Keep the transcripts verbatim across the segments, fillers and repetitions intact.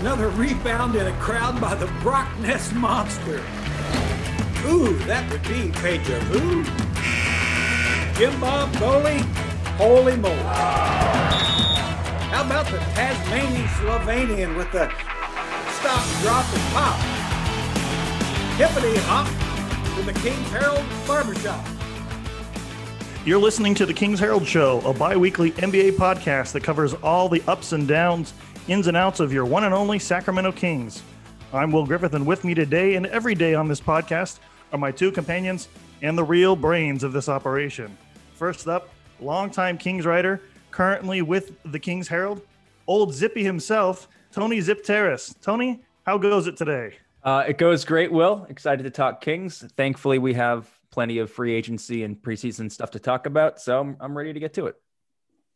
Another rebound in a crowd by the Brock Ness Monster. Ooh, that would be Peja. Ooh. Jim Bob goalie, holy moly. How about the Tasmanian Slovenian with the stop, drop, and pop? Hippity hop with the King's Herald Barbershop. You're listening to the King's Herald Show, a bi-weekly N B A podcast that covers all the ups and downs, ins and outs of your one and only Sacramento Kings. I'm Will Griffith, and with me today and every day on this podcast are my two companions and the real brains of this operation. First up, longtime Kings writer, currently with the Kings Herald, old Zippy himself, Tony Zip Terrace. Tony, how goes it today? Uh, it goes great, Will. Excited to talk Kings. Thankfully, we have plenty of free agency and preseason stuff to talk about, so I'm, I'm ready to get to it.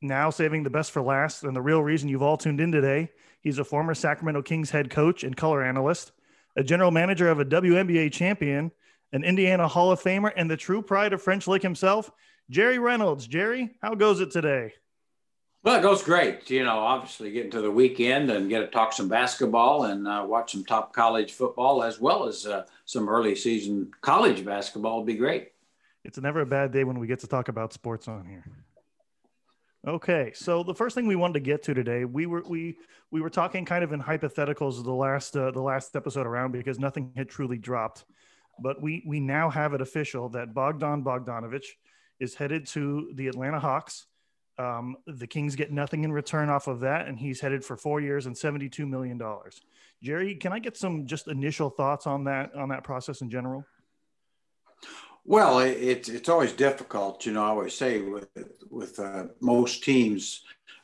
Now saving the best for last, and the real reason you've all tuned in today, he's a former Sacramento Kings head coach and color analyst, a general manager of a W N B A champion, an Indiana Hall of Famer, and the true pride of French Lick himself, Jerry Reynolds. Jerry, how goes it today? Well, it goes great. You know, obviously getting to the weekend and get to talk some basketball and uh, watch some top college football as well as uh, some early season college basketball would be great. It's never a bad day when we get to talk about sports on here. Okay, so the first thing we wanted to get to today, we were we we were talking kind of in hypotheticals the last uh, the last episode around because nothing had truly dropped, but we we now have it official that Bogdan Bogdanovic is headed to the Atlanta Hawks. Um, the Kings get nothing in return off of that, and he's headed for four years and seventy-two million dollars. Jerry, can I get some just initial thoughts on that on that process in general? Well, it's it's always difficult, you know. I always say with with uh, most teams,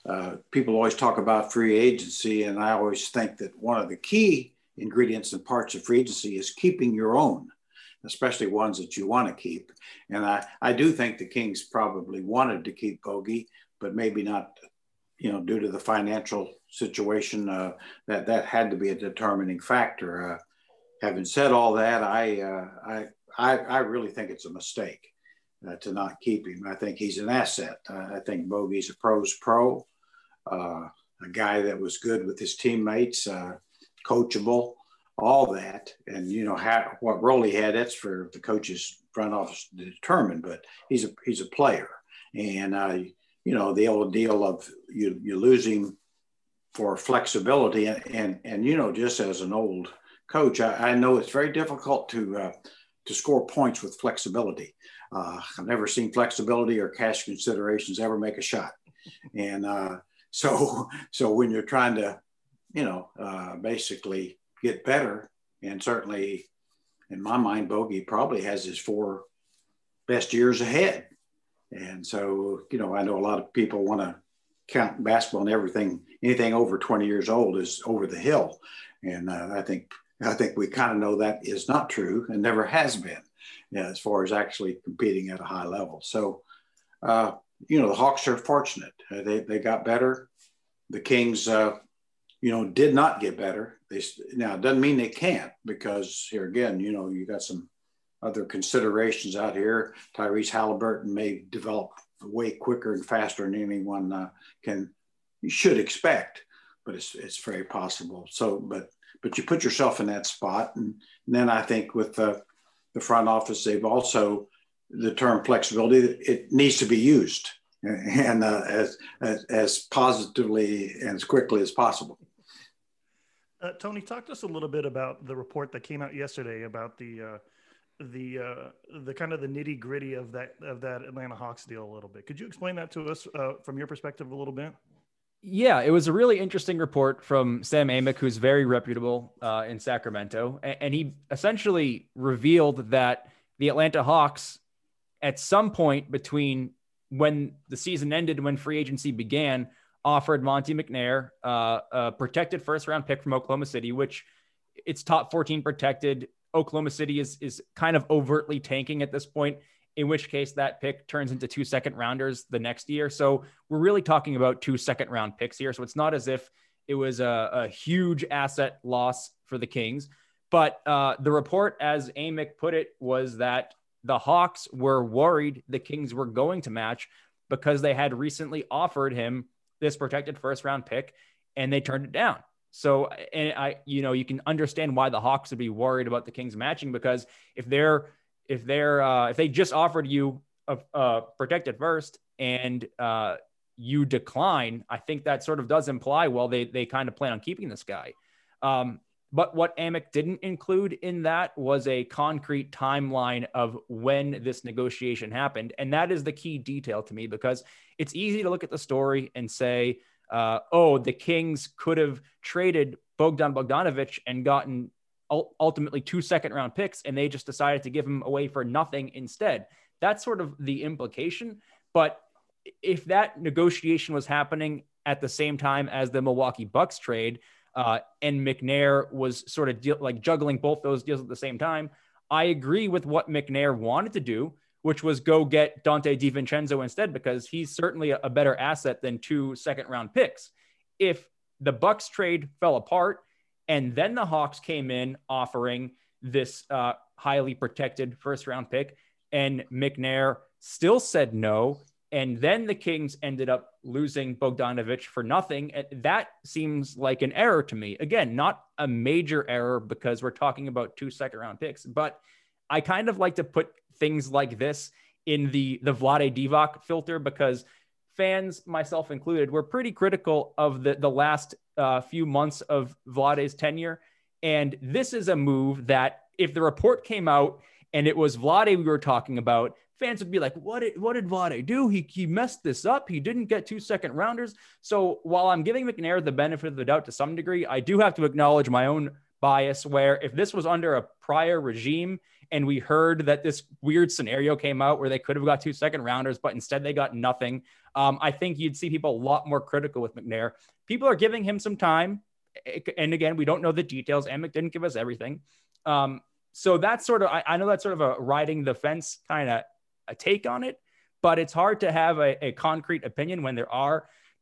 uh, people always talk about free agency, and I always think that one of the key ingredients and parts of free agency is keeping your own, especially ones that you want to keep. And I, I do think the Kings probably wanted to keep Bogey, but maybe not, you know, due to the financial situation. Uh, that that had to be a determining factor. Uh, having said all that, I uh, I. I, I really think it's a mistake uh, to not keep him. I think he's an asset. Uh, I think Bogey's a pro's pro, uh, a guy that was good with his teammates, uh, coachable, all that. And, you know, how, what role he had, that's for the coach's front office to determine, but he's a, he's a player. And, uh, you know, the old deal of you, you lose him for flexibility. And, and, and, you know, just as an old coach, I, I know it's very difficult to uh, – to score points with flexibility. Uh, I've never seen flexibility or cash considerations ever make a shot. And uh, so, so when you're trying to, you know, uh, basically get better, and certainly in my mind, Bogey probably has his four best years ahead. And so, you know, I know a lot of people want to count basketball and everything, anything over twenty years old is over the hill. And uh, I think I think we kind of know that is not true and never has been, you know, as far as actually competing at a high level. So, uh, you know, the Hawks are fortunate. Uh, they they got better. The Kings, uh, you know, did not get better. They now, it doesn't mean they can't, because here again, you know, you got some other considerations out here. Tyrese Haliburton may develop way quicker and faster than anyone uh, can should expect, but it's it's very possible. So, but. But you put yourself in that spot. And, and then I think with uh, the front office, they've also, the term flexibility, it needs to be used and uh, as, as as positively and as quickly as possible. Uh, Tony, talk to us a little bit about the report that came out yesterday about the uh, the uh, the kind of the nitty gritty of that of that Atlanta Hawks deal a little bit. Could you explain that to us uh, from your perspective a little bit? Yeah, it was a really interesting report from Sam Amick, who's very reputable uh, in Sacramento. And, and he essentially revealed that the Atlanta Hawks, at some point between when the season ended and when free agency began, offered Monte McNair uh, a protected first-round pick from Oklahoma City, which it's top fourteen protected. Oklahoma City is is kind of overtly tanking at this point, in which case that pick turns into two second rounders the next year. So we're really talking about two second round picks here. So it's not as if it was a, a huge asset loss for the Kings, but uh, the report, as Amick put it, was that the Hawks were worried the Kings were going to match because they had recently offered him this protected first round pick and they turned it down. So, and I, you know, you can understand why the Hawks would be worried about the Kings matching, because if they're, if they're, uh, if they just offered you a, a protected first and uh, you decline, I think that sort of does imply, well, they, they kind of plan on keeping this guy. Um, But what Amick didn't include in that was a concrete timeline of when this negotiation happened. And that is the key detail to me, because it's easy to look at the story and say, uh, oh, the Kings could have traded Bogdan Bogdanovic and gotten ul- ultimately two second round picks, and they just decided to give him away for nothing instead. That's sort of the implication. But if that negotiation was happening at the same time as the Milwaukee Bucks trade, Uh, and McNair was sort of deal, like juggling both those deals at the same time, I agree with what McNair wanted to do, which was go get Dante DiVincenzo instead, because he's certainly a, a better asset than two second round picks. If the Bucks trade fell apart and then the Hawks came in offering this uh, highly protected first round pick and McNair still said no, and then the Kings ended up losing Bogdanovic for nothing, that seems like an error to me. Again, not a major error, because we're talking about two second round picks, but I kind of like to put things like this in the, the Vlade Divac filter, because fans, myself included, were pretty critical of the, the last uh, few months of Vlade's tenure. And this is a move that if the report came out and it was Vlade we were talking about, fans would be like, what did, what did Vlade do? He he messed this up. He didn't get two second rounders. So while I'm giving McNair the benefit of the doubt to some degree, I do have to acknowledge my own bias, where if this was under a prior regime and we heard that this weird scenario came out where they could have got two second rounders, but instead they got nothing, um, I think you'd see people a lot more critical with McNair. People are giving him some time. And again, we don't know the details. Amick didn't give us everything. Um, so that's sort of, I, I know that's sort of a riding the fence kind of a take on it, but it's hard to have a, a concrete opinion when there are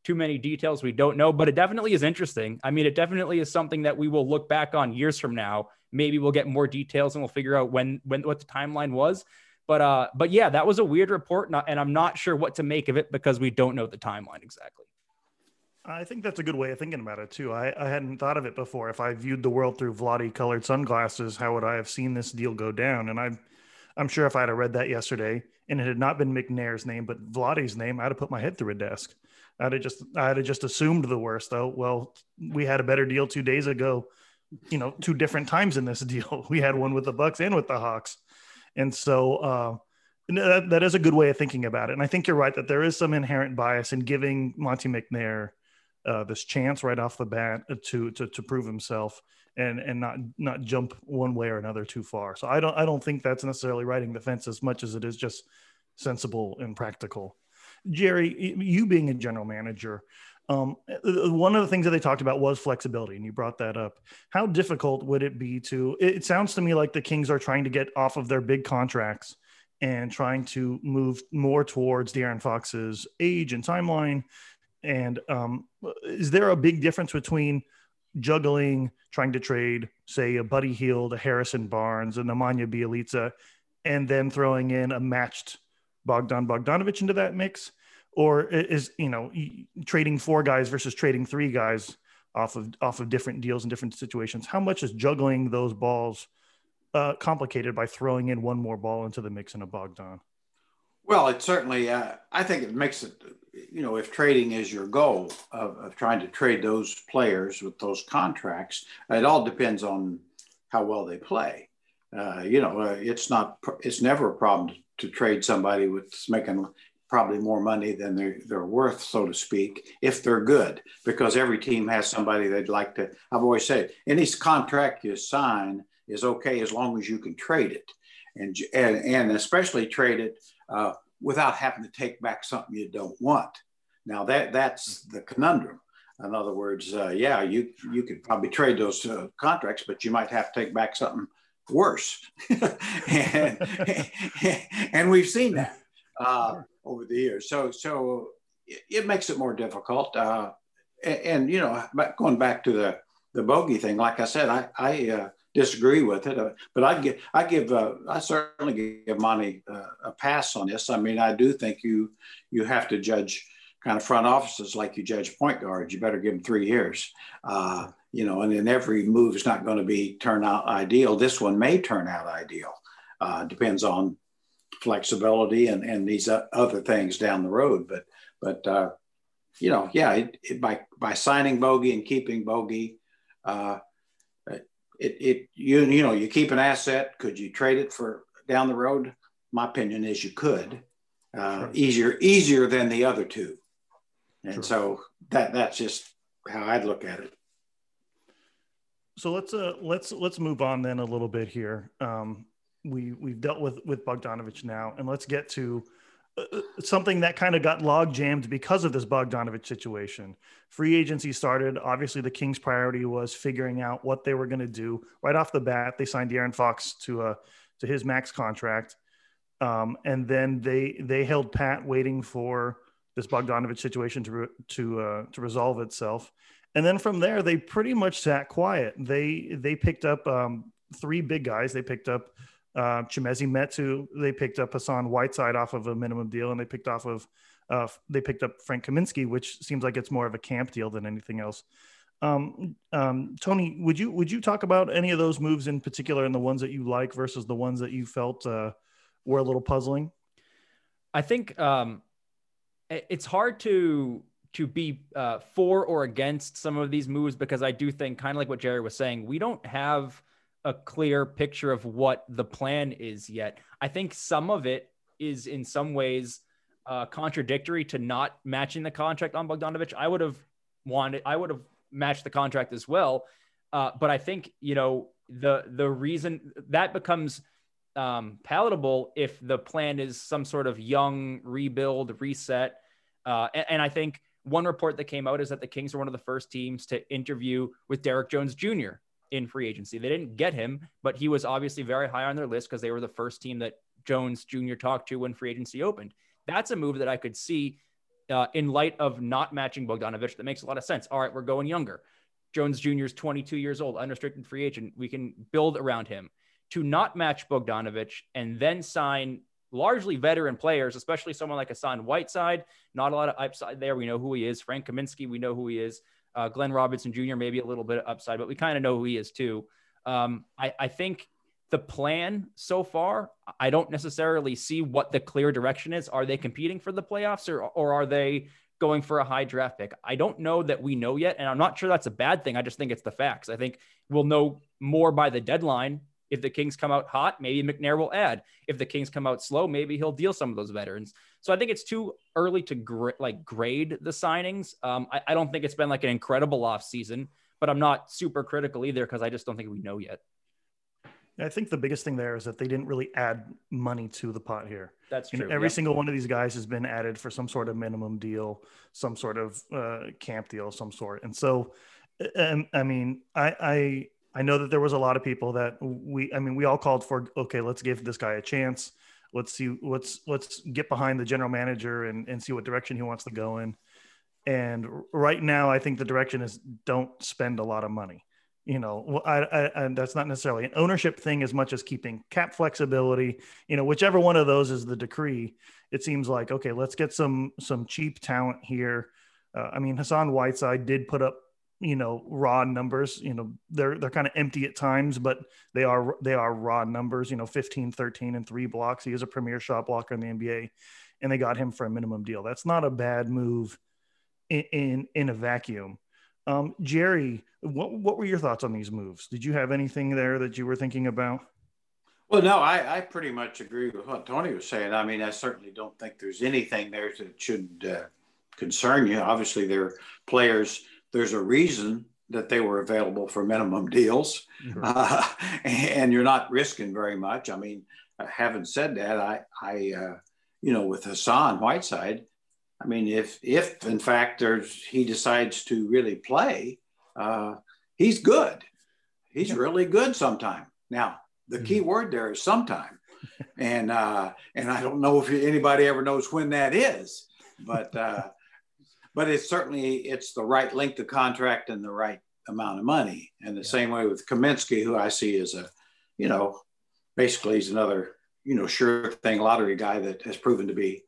too many details we don't know, but it definitely is interesting. I mean, it definitely is something that we will look back on years from now. Maybe we'll get more details and we'll figure out when, when, what the timeline was. But, uh, but yeah, that was a weird report, and, I, and I'm not sure what to make of it, because we don't know the timeline exactly. I think that's a good way of thinking about it too. I, I hadn't thought of it before. If I viewed the world through Vlade colored sunglasses, how would I have seen this deal go down? And I've, I'm sure if I had read that yesterday and it had not been McNair's name, but Vlade's name, I'd have put my head through a desk. I'd have just, I'd have just assumed the worst though. Well, we had a better deal two days ago, you know, two different times in this deal. We had one with the Bucks and with the Hawks. And so uh, that, that is a good way of thinking about it. And I think you're right that there is some inherent bias in giving Monte McNair uh, this chance right off the bat to, to, to prove himself. And and not not jump one way or another too far. So I don't I don't think that's necessarily riding the fence as much as it is just sensible and practical. Jerry, you being a general manager, um, one of the things that they talked about was flexibility, and you brought that up. How difficult would it be to? It sounds to me like the Kings are trying to get off of their big contracts and trying to move more towards De'Aaron Fox's age and timeline. And um, is there a big difference between juggling, trying to trade, say, a Buddy Hield, a Harrison Barnes, and Nemanja Bjelica, and then throwing in a matched Bogdan Bogdanovic into that mix? Or is, you know, trading four guys versus trading three guys off of off of different deals and different situations? How much is juggling those balls uh, complicated by throwing in one more ball into the mix and a Bogdan? Well, it certainly, uh, I think it makes it, you know, if trading is your goal of, of trying to trade those players with those contracts, it all depends on how well they play. Uh, you know, uh, it's not, it's never a problem to, to trade somebody who's making probably more money than they're, they're worth, so to speak, if they're good, because every team has somebody they'd like to. I've always said, any contract you sign is okay as long as you can trade it, and, and, and especially trade it uh, without having to take back something you don't want. Now that that's the conundrum. In other words, uh, yeah, you you could probably trade those uh, contracts, but you might have to take back something worse. and, and we've seen that uh, over the years. So so it, it makes it more difficult. Uh, and, and you know, going back to the the bogey thing, like I said, I I uh, disagree with it, uh, but I give I give uh, I certainly give Monte uh, a pass on this. I mean, I do think you you have to judge kind of front offices like you judge point guards. You better give them three years. Uh, you know, and then every move is not going to be turn out ideal. This one may turn out ideal. Uh, depends on flexibility and, and these other things down the road. But, but uh, you know, yeah, it, it, by, by signing Bogey and keeping Bogey, uh, it, it you, you know, you keep an asset. Could you trade it for down the road? My opinion is you could. Uh, sure. Easier, easier than the other two. And sure. so that that's just how I'd look at it. So let's uh, let's let's move on then a little bit here. Um, we we've dealt with with Bogdanovic now, and let's get to uh, something that kind of got log jammed because of this Bogdanovic situation. Free agency started. Obviously, the Kings' priority was figuring out what they were going to do right off the bat. They signed De'Aaron Fox to uh to his max contract, um, and then they they held pat, waiting for this Bogdanovic situation to to uh, to resolve itself. And then from there, they pretty much sat quiet. They they picked up um, three big guys. They picked up uh, Chimezie Metu. They picked up Hassan Whiteside off of a minimum deal, and they picked off of uh, they picked up Frank Kaminsky, which seems like it's more of a camp deal than anything else. Um, um, Tony, would you would you talk about any of those moves in particular, and the ones that you like versus the ones that you felt uh, were a little puzzling? I think um, it's hard to. to be uh, for or against some of these moves, because I do think, kind of like what Jerry was saying, we don't have a clear picture of what the plan is yet. I think some of it is in some ways uh, contradictory to not matching the contract on Bogdanovic. I would have wanted, I would have matched the contract as well. Uh, but I think, you know, the, the reason that becomes um, palatable if the plan is some sort of young rebuild reset. Uh, and, and I think, one report that came out is that the Kings were one of the first teams to interview with Derek Jones Junior in free agency. They didn't get him, but he was obviously very high on their list because they were the first team that Jones Junior talked to when free agency opened. That's a move that I could see uh, in light of not matching Bogdanovic. That makes a lot of sense. All right, we're going younger. Jones Junior is twenty-two years old, unrestricted free agent. We can build around him. To not match Bogdanovic and then sign largely veteran players, especially someone like Hassan Whiteside. Not a lot of upside there. We know who he is. Frank Kaminsky, we know who he is. Uh, Glenn Robinson Junior, maybe a little bit of upside, but we kind of know who he is too. Um, I, I think the plan so far, I don't necessarily see what the clear direction is. Are they competing for the playoffs or, or are they going for a high draft pick? I don't know that we know yet, and I'm not sure that's a bad thing. I just think it's the facts. I think we'll know more by the deadline. If the Kings come out hot, maybe McNair will add. If the Kings come out slow, maybe he'll deal some of those veterans. So I think it's too early to gr- like grade the signings. Um, I, I don't think it's been like an incredible off season, but I'm not super critical either because I just don't think we know yet. I think the biggest thing there is that they didn't really add money to the pot here. That's true. You know, every yep. single one of these guys has been added for some sort of minimum deal, some sort of uh, camp deal, some sort. And so, and, I mean, I, I, I know that there was a lot of people that we, I mean, we all called for, okay, let's give this guy a chance. Let's see, let's, let's get behind the general manager and, and see what direction he wants to go in. And right now, I think the direction is don't spend a lot of money. You know, I, I, I, that's not necessarily an ownership thing as much as keeping cap flexibility, you know, whichever one of those is the decree. It seems like, okay, let's get some, some cheap talent here. Uh, I mean, Hassan Whiteside did put up, you know, raw numbers, you know, they're, they're kind of empty at times, but they are, they are raw numbers, you know, fifteen, thirteen and three blocks. He is a premier shot blocker in the N B A, and they got him for a minimum deal. That's not a bad move in, in, in a vacuum. Um, Jerry, what, what were your thoughts on these moves? Did you have anything there that you were thinking about? Well, no, I, I pretty much agree with what Tony was saying. I mean, I certainly don't think there's anything there that should uh, concern you. Obviously they're players. There's a reason that they were available for minimum deals, mm-hmm. uh, and you're not risking very much. I mean, having said that, I, I, uh, you know, with Hassan Whiteside, I mean, if if in fact there's he decides to really play, uh, he's good. He's yeah. really good sometime. Now, the mm-hmm. key word there is sometime, and uh, and I don't know if anybody ever knows when that is, but. Uh, But it's certainly, it's the right length of contract and the right amount of money. And the yeah. same way with Kaminsky, who I see as a, you know, basically he's another, you know, sure thing lottery guy that has proven to be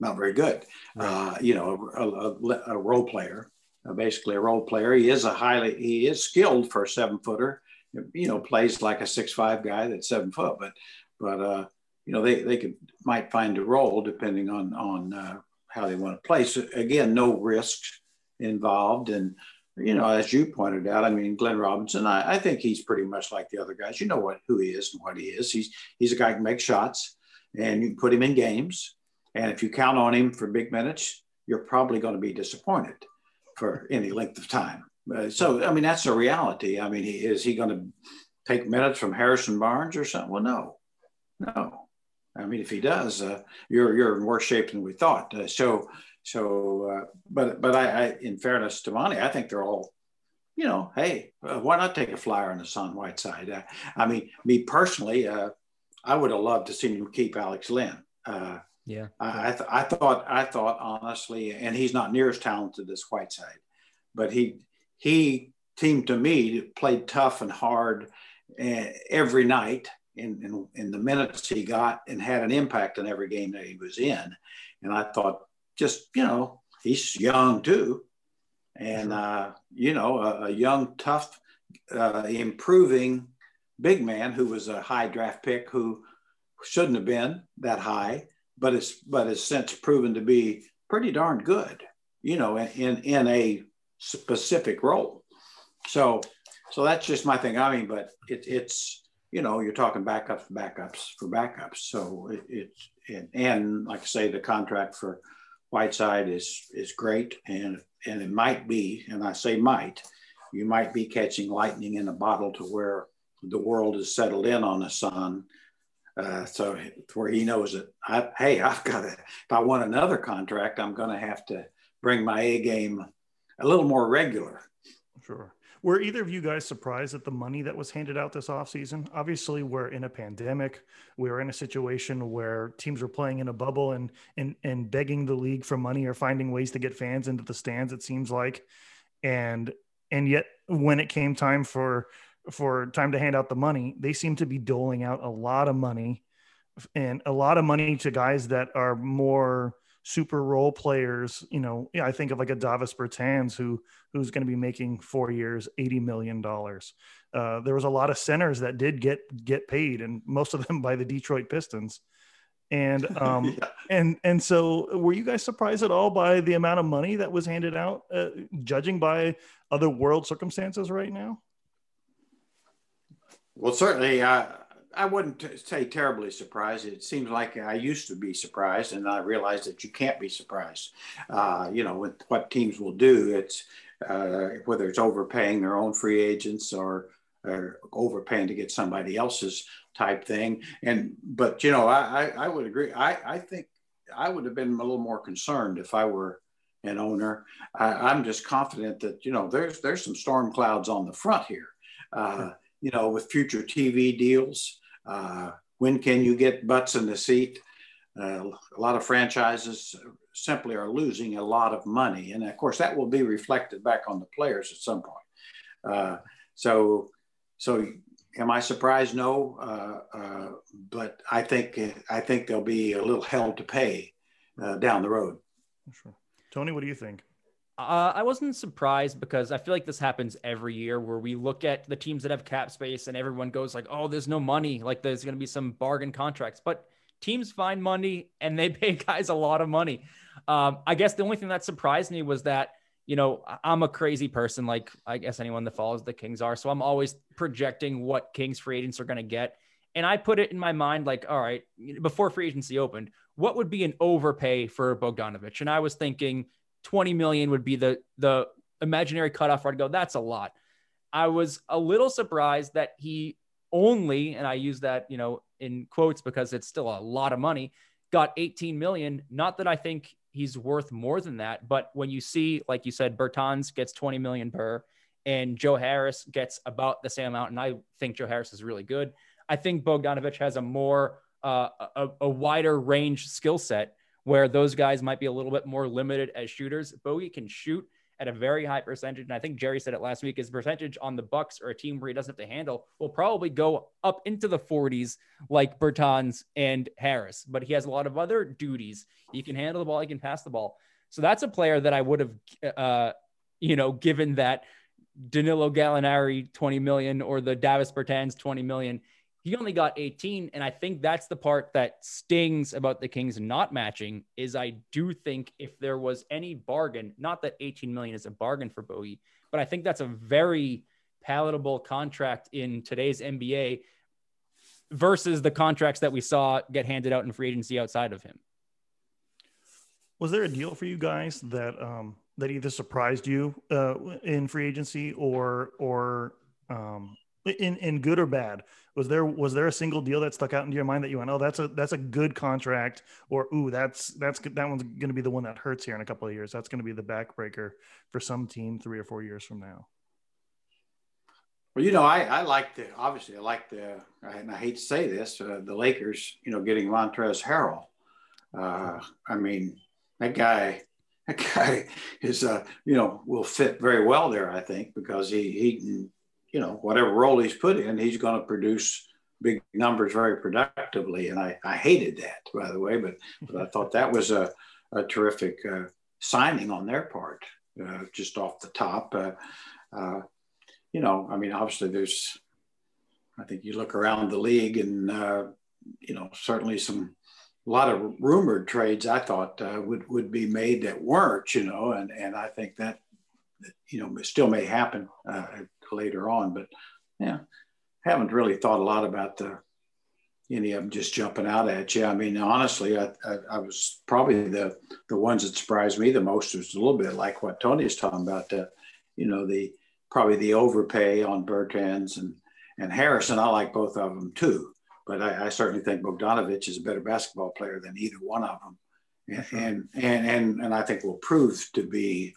not very good, right. uh, you know, a, a, a role player. uh, basically a role player. He is a highly, he is skilled for a seven footer, you know, plays like a six, five guy that's seven foot, but, but, uh, you know, they, they could, might find a role depending on, on uh, how they want to play. So again, no risks involved. And, you know, as you pointed out, I mean, Glenn Robinson, I, I think he's pretty much like the other guys. You know what, who he is and what he is. He's, he's a guy who can make shots, and you can put him in games. And if you count on him for big minutes, you're probably going to be disappointed for any length of time. Uh, so, I mean, that's a reality. I mean, he, is he going to take minutes from Harrison Barnes or something? Well, no, no. I mean, if he does, uh, you're, you're in worse shape than we thought. Uh, so, so, uh, but, but I, I, in fairness to Monte, I think they're all, you know, hey, uh, why not take a flyer on Hassan Whiteside? Uh, I mean, me personally, uh, I would have loved to see him keep Alex Lynn. Uh, Yeah, I, I, th- I thought I thought honestly, and he's not near as talented as Whiteside, but he he seemed to me played tough and hard uh, every night in, in in the minutes he got, and had an impact in every game that he was in. And I thought, just you know, he's young too, and sure. uh, you know, a, a young, tough, uh, improving big man who was a high draft pick who shouldn't have been that high. But it's but it's since proven to be pretty darn good, you know, in, in in a specific role. So so that's just my thing. I mean, but it, it's you know you're talking backups, backups for backups. So it, it's and, and like I say, the contract for Whiteside is is great, and and it might be, and I say might, you might be catching lightning in a bottle to where the world is settled in on the sun. Uh, so where he knows that, I, hey, I've got to, if I want another contract, I'm going to have to bring my A game a little more regular. Sure. Were either of you guys surprised at the money that was handed out this offseason? Obviously, we're in a pandemic. We were in a situation where teams were playing in a bubble and, and, and begging the league for money or finding ways to get fans into the stands, it seems like. And, and yet when it came time for for time to hand out the money, they seem to be doling out a lot of money and a lot of money to guys that are more super role players. You know, I think of like a Davis Bertans who, who's going to be making four years, eighty million dollars. Uh, there was a lot of centers that did get, get paid, and most of them by the Detroit Pistons. And, um, yeah. and, and so were you guys surprised at all by the amount of money that was handed out, uh, judging by other world circumstances right now? Well, certainly, I, I wouldn't t- say terribly surprised. It seems like I used to be surprised, and I realized that you can't be surprised. Uh, you know, with what teams will do, it's uh, whether it's overpaying their own free agents or, or overpaying to get somebody else's type thing. And but you know, I, I, I would agree. I, I think I would have been a little more concerned if I were an owner. I, I'm just confident that you know there's there's some storm clouds on the front here. Uh, sure. You know, with future T V deals, uh, when can you get butts in the seat? Uh, a lot of franchises simply are losing a lot of money. And of course, that will be reflected back on the players at some point. Uh, so, so am I surprised? No, uh, uh, but I think I think there'll be a little hell to pay uh, down the road. Sure. Tony, what do you think? Uh, I wasn't surprised because I feel like this happens every year where we look at the teams that have cap space and everyone goes like, oh, there's no money. Like there's going to be some bargain contracts, but teams find money and they pay guys a lot of money. Um, I guess the only thing that surprised me was that, you know, I'm a crazy person. Like I guess anyone that follows the Kings are. So I'm always projecting what Kings free agents are going to get. And I put it in my mind, like, all right, before free agency opened, what would be an overpay for Bogdanovic? And I was thinking, twenty million would be the, the imaginary cutoff where I'd go, that's a lot. I was a little surprised that he only, and I use that, you know, in quotes because it's still a lot of money, got eighteen million. Not that I think he's worth more than that, but when you see, like you said, Bertans gets twenty million per and Joe Harris gets about the same amount. And I think Joe Harris is really good. I think Bogdanovic has a more, uh, a, a wider range skill set, where those guys might be a little bit more limited as shooters. Bowie can shoot at a very high percentage. And I think Jerry said it last week, his percentage on the Bucks or a team where he doesn't have to handle will probably go up into the forties like Bertans and Harris, but he has a lot of other duties. He can handle the ball. He can pass the ball. So that's a player that I would have uh, you know, given that Danilo Gallinari twenty million or the Davis Bertans twenty million, he only got eighteen. And I think that's the part that stings about the Kings not matching is I do think if there was any bargain, not that eighteen million is a bargain for Bowie, but I think that's a very palatable contract in today's N B A versus the contracts that we saw get handed out in free agency outside of him. Was there a deal for you guys that, um, that either surprised you uh, in free agency or, or um, in, in good or bad? Was there, was there a single deal that stuck out into your mind that you went, oh, that's a, that's a good contract, or, ooh, that's, that's, that one's going to be the one that hurts here in a couple of years. That's going to be the backbreaker for some team three or four years from now. Well, you know, I, I like the, obviously I like the, and I hate to say this, uh, the Lakers, you know, getting Montrezl Harrell. Uh, I mean, that guy, that guy is, uh, you know, will fit very well there, I think, because he, he, you know, whatever role he's put in, he's going to produce big numbers very productively. And I, I hated that, by the way, but, but I thought that was a, a terrific uh, signing on their part, uh, just off the top. Uh, uh, You know, I mean, obviously there's, I think you look around the league and, uh, you know, certainly some, a lot of rumored trades I thought uh, would, would be made that weren't, you know, and, and I think that, you know, still may happen uh, later on, but yeah, haven't really thought a lot about the, any of them just jumping out at you. I mean, honestly, I, I, I was probably the, the ones that surprised me the most was a little bit like what Tony is talking about, uh, you know, the, probably the overpay on Bertans and, and Harrison. I like both of them too, but I, I certainly think Bogdanovic is a better basketball player than either one of them. And, mm-hmm. and, and, and, and I think will prove to be,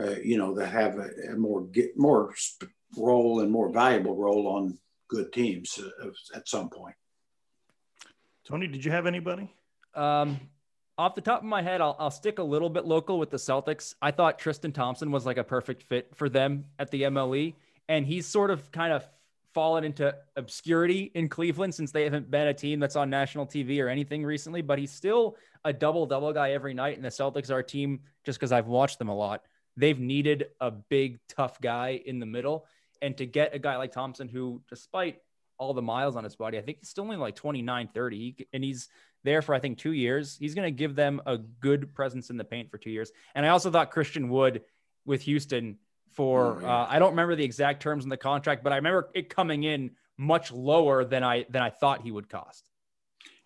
uh, you know, to have a, a more, get, more role and more valuable role on good teams uh, at some point. Tony, did you have anybody? Um, Off the top of my head, I'll, I'll stick a little bit local with the Celtics. I thought Tristan Thompson was like a perfect fit for them at the M L E, and he's sort of kind of fallen into obscurity in Cleveland since they haven't been a team that's on national T V or anything recently, but he's still a double-double guy every night, and the Celtics are a team, just because I've watched them a lot, they've needed a big, tough guy in the middle, and to get a guy like Thompson who, despite all the miles on his body, I think he's still only like twenty-nine, thirty, and he's there for, I think, two years. He's going to give them a good presence in the paint for two years. And I also thought Christian Wood with Houston for, oh, yeah. uh, I don't remember the exact terms in the contract, but I remember it coming in much lower than I, than I thought he would cost.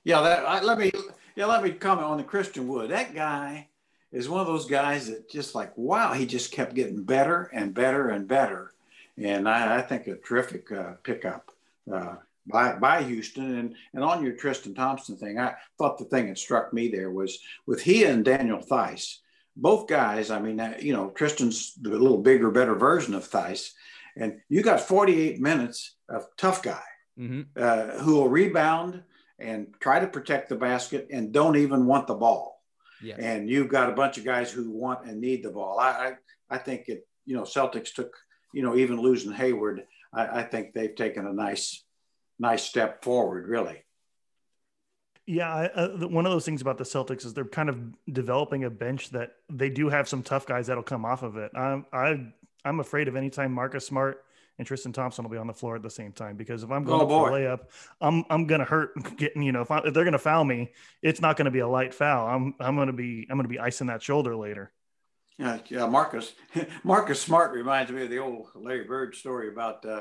Yeah. That, I, let me, yeah, let me comment on the Christian Wood. That guy is one of those guys that just like, wow, he just kept getting better and better and better. And I, I think a terrific uh, pickup, uh, By, by Houston. And, and on your Tristan Thompson thing, I thought the thing that struck me there was with he and Daniel Theis, both guys, I mean, uh, you know, Tristan's the little bigger, better version of Theis, and you got forty-eight minutes of tough guy mm-hmm. uh, who will rebound and try to protect the basket and don't even want the ball. Yes. And you've got a bunch of guys who want and need the ball. I, I, I think it, you know, Celtics took, you know, even losing Hayward, I, I think they've taken a nice, nice step forward, really. Yeah, uh, one of those things about the Celtics is they're kind of developing a bench that they do have some tough guys that'll come off of it. I'm, I, I'm afraid of any time Marcus Smart and Tristan Thompson will be on the floor at the same time, because if I'm going oh, for a layup, I'm I'm gonna hurt getting, you know, if, I, if they're gonna foul me, it's not gonna be a light foul. I'm I'm gonna be I'm gonna be icing that shoulder later. Yeah, yeah, Marcus Marcus Smart reminds me of the old Larry Bird story about. Uh,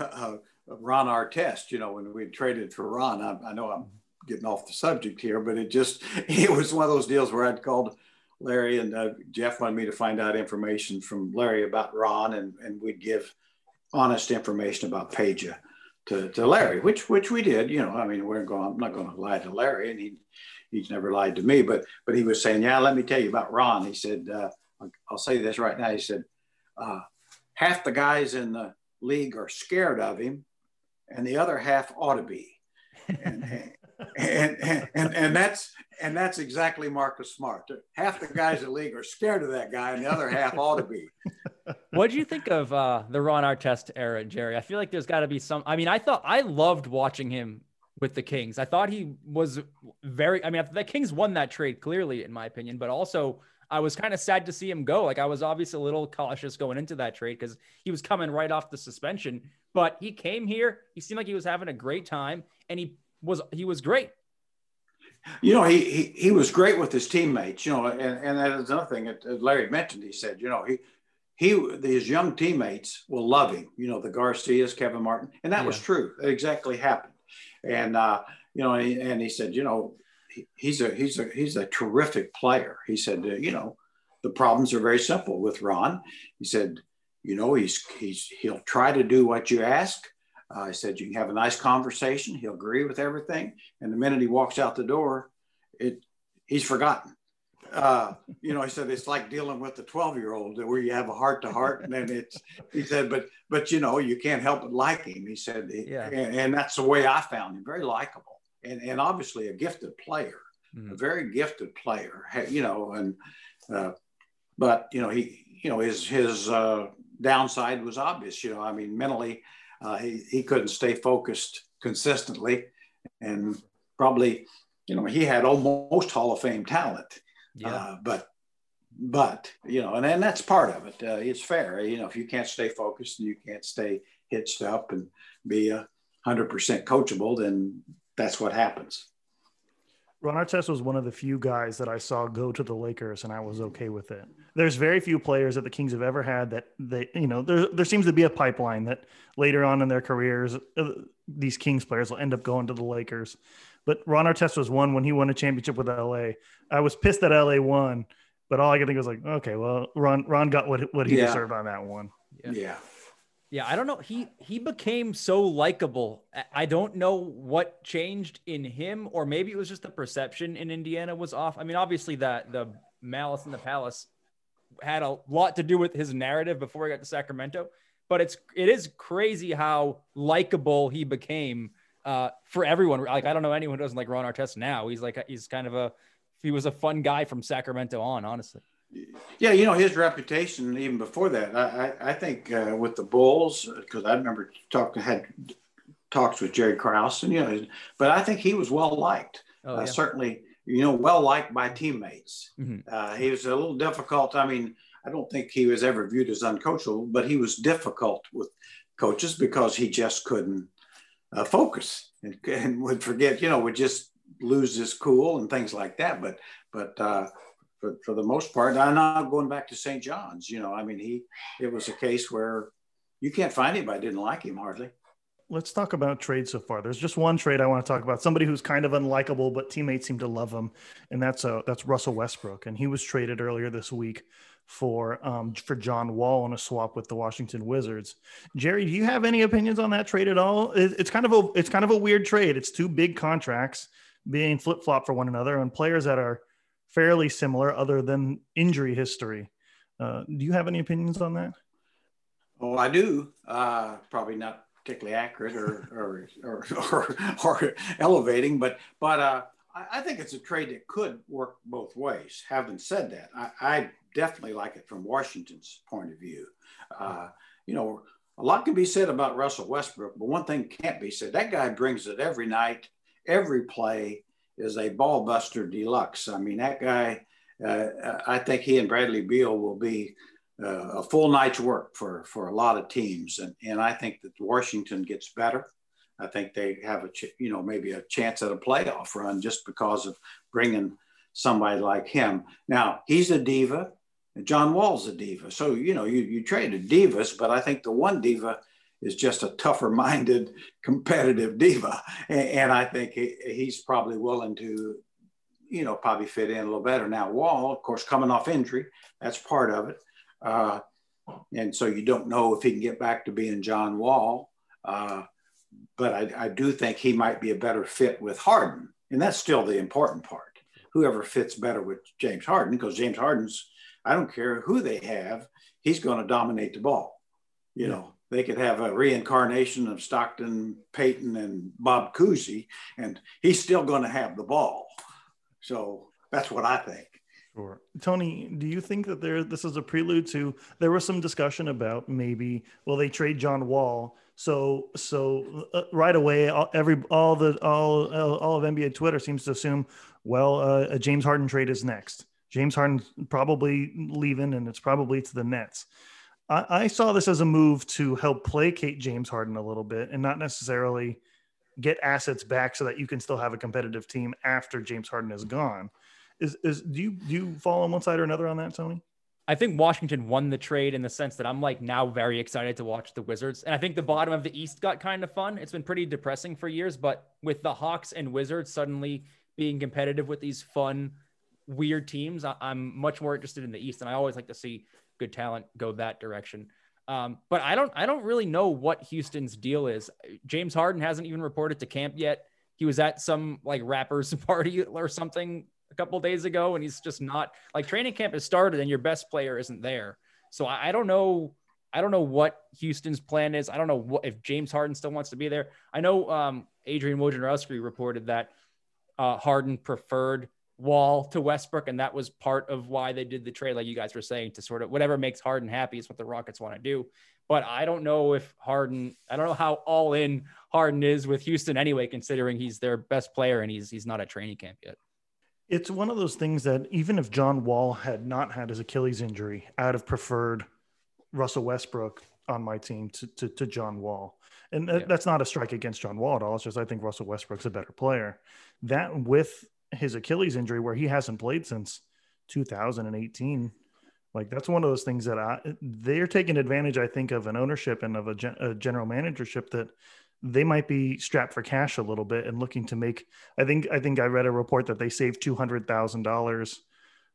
uh, Ron Artest, you know, when we traded for Ron, I, I know I'm getting off the subject here, but it just, it was one of those deals where I'd called Larry and uh, Jeff wanted me to find out information from Larry about Ron, and, and we'd give honest information about Peja to, to Larry, which, which we did, you know, I mean, we're going, I'm not going to lie to Larry, and he, he's never lied to me, but, but he was saying, yeah, let me tell you about Ron. He said, uh, I'll say this right now. He said, uh, half the guys in the league are scared of him, and the other half ought to be. And, and, and, and, and that's, and that's exactly Marcus Smart. Half the guys in the league are scared of that guy, and the other half ought to be. What do you think of uh, the Ron Artest era, Jerry? I feel like there's gotta be some, I mean, I thought I loved watching him with the Kings. I thought he was very, I mean, the Kings won that trade clearly in my opinion, but also I was kind of sad to see him go. Like, I was obviously a little cautious going into that trade because he was coming right off the suspension, but he came here. He seemed like he was having a great time, and he was, he was great. You know, he, he, he was great with his teammates, you know, and, and that is another thing that Larry mentioned. He said, you know, he, he, his young teammates will love him, you know, the Garcias, Kevin Martin. And that yeah. was true. That exactly happened. And, uh, you know, and he, and he said, you know, he, he's a, he's a, he's a terrific player. He said, uh, you know, the problems are very simple with Ron. He said, you know, he's, he's, he'll try to do what you ask. I uh, said, you can have a nice conversation. He'll agree with everything. And the minute he walks out the door, it he's forgotten. Uh, you know, I said, it's like dealing with the twelve-year-old where you have a heart-to-heart. And then it's, he said, but, but you know, you can't help but like him. He said, yeah. and, and that's the way I found him, very likable. And, and obviously a gifted player, mm-hmm. a very gifted player, you know, and, uh, but, you know, he, you know, his, his uh, downside was obvious, you know, I mean, mentally, Uh, he, he couldn't stay focused consistently, and probably, you know, he had almost Hall of Fame talent, yeah. uh, but, but, you know, and, and that's part of it. Uh, it's fair. You know, if you can't stay focused and you can't stay hitched up and be a hundred percent coachable, then that's what happens. Ron Artest was one of the few guys that I saw go to the Lakers, and I was okay with it. There's very few players that the Kings have ever had that they, you know, there there seems to be a pipeline that later on in their careers, uh, these Kings players will end up going to the Lakers. But Ron Artest was one. When he won a championship with L A, I was pissed that L A won, but all I could think was like, okay, well, Ron Ron got what what he yeah. deserved on that one. Yeah. yeah. Yeah, I don't know. He he became so likable. I don't know what changed in him, or maybe it was just the perception in Indiana was off. I mean, obviously the, the malice in the palace had a lot to do with his narrative before he got to Sacramento, but it's it is crazy how likable he became uh, for everyone. Like, I don't know anyone who doesn't like Ron Artest now. He's like he's kind of a he was a fun guy from Sacramento on, honestly. Yeah, you know, his reputation even before that. I, I, I think uh, with the Bulls, because I remember talk, had talks with Jerry Krause, and you know, but I think he was well liked. Oh, yeah. uh, certainly, you know, well liked by teammates. Mm-hmm. Uh, he was a little difficult. I mean, I don't think he was ever viewed as uncoachable, but he was difficult with coaches because he just couldn't uh, focus and, and would forget. You know, would just lose his cool and things like that. But but. Uh, But for the most part, I'm not going back to Saint John's. You know, I mean, he it was a case where you can't find anybody that didn't like him hardly. Let's talk about trades so far. There's just one trade I want to talk about. Somebody who's kind of unlikable, but teammates seem to love him, and that's uh, that's Russell Westbrook, and he was traded earlier this week for um, for John Wall on a swap with the Washington Wizards. Jerry, do you have any opinions on that trade at all? It, it's kind of a it's kind of a weird trade. It's two big contracts being flip flop for one another, and players that are fairly similar other than injury history. Uh, do you have any opinions on that? Oh, I do. Uh, probably not particularly accurate or, or, or, or, or elevating, but, but uh, I, I think it's a trade that could work both ways. Having said that, I, I definitely like it from Washington's point of view. Uh, you know, a lot can be said about Russell Westbrook, but one thing can't be said. That guy brings it every night, every play, is a ball buster deluxe. I mean, that guy, uh, I think he and Bradley Beal will be uh, a full night's work for, for a lot of teams. And, and I think that Washington gets better. I think they have a, ch- you know, maybe a chance at a playoff run just because of bringing somebody like him. Now, he's a diva and John Wall's a diva. So, you know, you, you traded divas, but I think the one diva is just a tougher-minded, competitive diva, and, and I think he, he's probably willing to, you know, probably fit in a little better. Now, Wall, of course, coming off injury, that's part of it, uh, and so you don't know if he can get back to being John Wall, uh, but I, I do think he might be a better fit with Harden, and that's still the important part. Whoever fits better with James Harden, because James Harden's, I don't care who they have, he's going to dominate the ball, you yeah. know. They could have a reincarnation of Stockton, Payton, and Bob Cousy, and he's still going to have the ball. So that's what I think. Sure. Tony, do you think that there this is a prelude to there was some discussion about maybe, well, they trade John Wall. So so uh, right away, all, every all the all all of N B A Twitter seems to assume, well, uh, a James Harden trade is next. James Harden's probably leaving, and it's probably to the Nets. I, I saw this as a move to help placate James Harden a little bit and not necessarily get assets back so that you can still have a competitive team after James Harden is gone. Is is do you do you fall on one side or another on that, Tony? I think Washington won the trade in the sense that I'm like now very excited to watch the Wizards. And I think the bottom of the East got kind of fun. It's been pretty depressing for years, but with the Hawks and Wizards suddenly being competitive with these fun, weird teams, I'm much more interested in the East. And I always like to see good talent go that direction. Um, but I don't, I don't really know what Houston's deal is. James Harden hasn't even reported to camp yet. He was at some like rappers party or something a couple of days ago, and he's just not like training camp has started and your best player isn't there. So I, I don't know. I don't know what Houston's plan is. I don't know what, if James Harden still wants to be there. I know um, Adrian Wojnarowski reported that uh, Harden preferred Wall to Westbrook, and that was part of why they did the trade, like you guys were saying, to sort of whatever makes Harden happy is what the Rockets want to do. But I don't know if Harden, I don't know how all in Harden is with Houston anyway, considering he's their best player and he's he's not at training camp yet. It's one of those things that even if John Wall had not had his Achilles injury, I'd have preferred Russell Westbrook on my team to to, to John Wall. And yeah. That's not a strike against John Wall at all. It's just I think Russell Westbrook's a better player. That with his Achilles injury where he hasn't played since two thousand eighteen, like that's one of those things that I, they're taking advantage, I think, of an ownership and of a, gen, a general managership that they might be strapped for cash a little bit and looking to make, I think, I think I read a report that they saved two hundred thousand dollars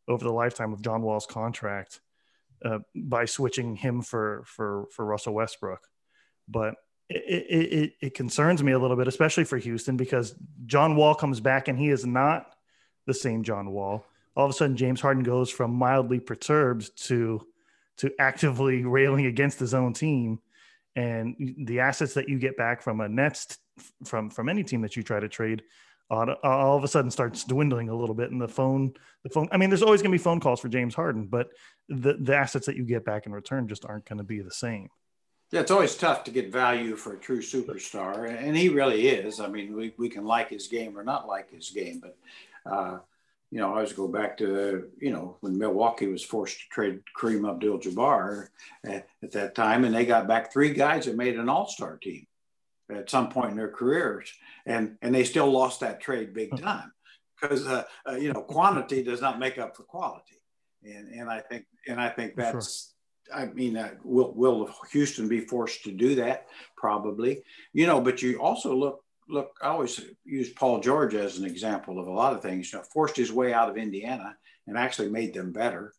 over the lifetime of John Wall's contract uh, by switching him for, for, for Russell Westbrook. But It, it it concerns me a little bit, especially for Houston, because John Wall comes back and he is not the same John Wall. All of a sudden, James Harden goes from mildly perturbed to to actively railing against his own team, and the assets that you get back from a Nets from from any team that you try to trade, all, all of a sudden starts dwindling a little bit. And the phone the phone I mean, there's always going to be phone calls for James Harden, but the the assets that you get back in return just aren't going to be the same. Yeah, it's always tough to get value for a true superstar, and he really is. I mean, we, we can like his game or not like his game, but, uh, you know, I always go back to, you know, when Milwaukee was forced to trade Kareem Abdul-Jabbar at, at that time, and they got back three guys that made an all-star team at some point in their careers, and, and they still lost that trade big time because, uh, uh, you know, quantity does not make up for quality, and, and, I, think, and I think that's... Sure. I mean, uh, will, will Houston be forced to do that? Probably, you know, but you also look, look, I always use Paul George as an example of a lot of things, you know, forced his way out of Indiana and actually made them better,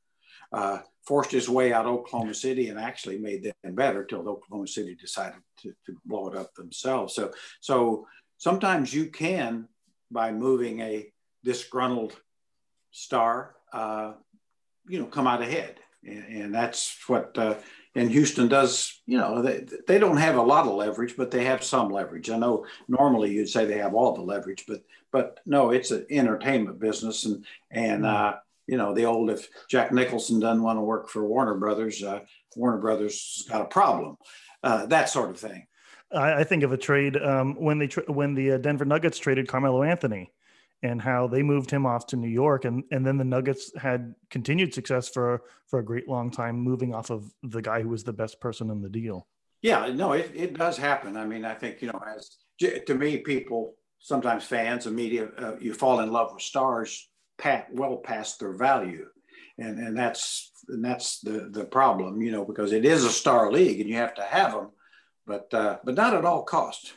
uh, forced his way out of Oklahoma City and actually made them better till Oklahoma City decided to, to blow it up themselves. So, so sometimes you can, by moving a disgruntled star, uh, you know, come out ahead. And that's what, uh, and Houston does, you know, they, they don't have a lot of leverage, but they have some leverage. I know normally you'd say they have all the leverage, but, but no, it's an entertainment business. And, and, uh, you know, the old, if Jack Nicholson doesn't want to work for Warner Brothers, uh, Warner Brothers has got a problem, uh, that sort of thing. I, I think of a trade um, when they, tra- when the uh, Denver Nuggets traded Carmelo Anthony and how they moved him off to New York. And, and then the Nuggets had continued success for, for a great long time, moving off of the guy who was the best person in the deal. Yeah, no, it, it does happen. I mean, I think, you know, as to me, people, sometimes fans and media, uh, you fall in love with stars pat, well past their value. And and that's and that's the, the problem, you know, because it is a star league and you have to have them, but, uh, but not at all costs.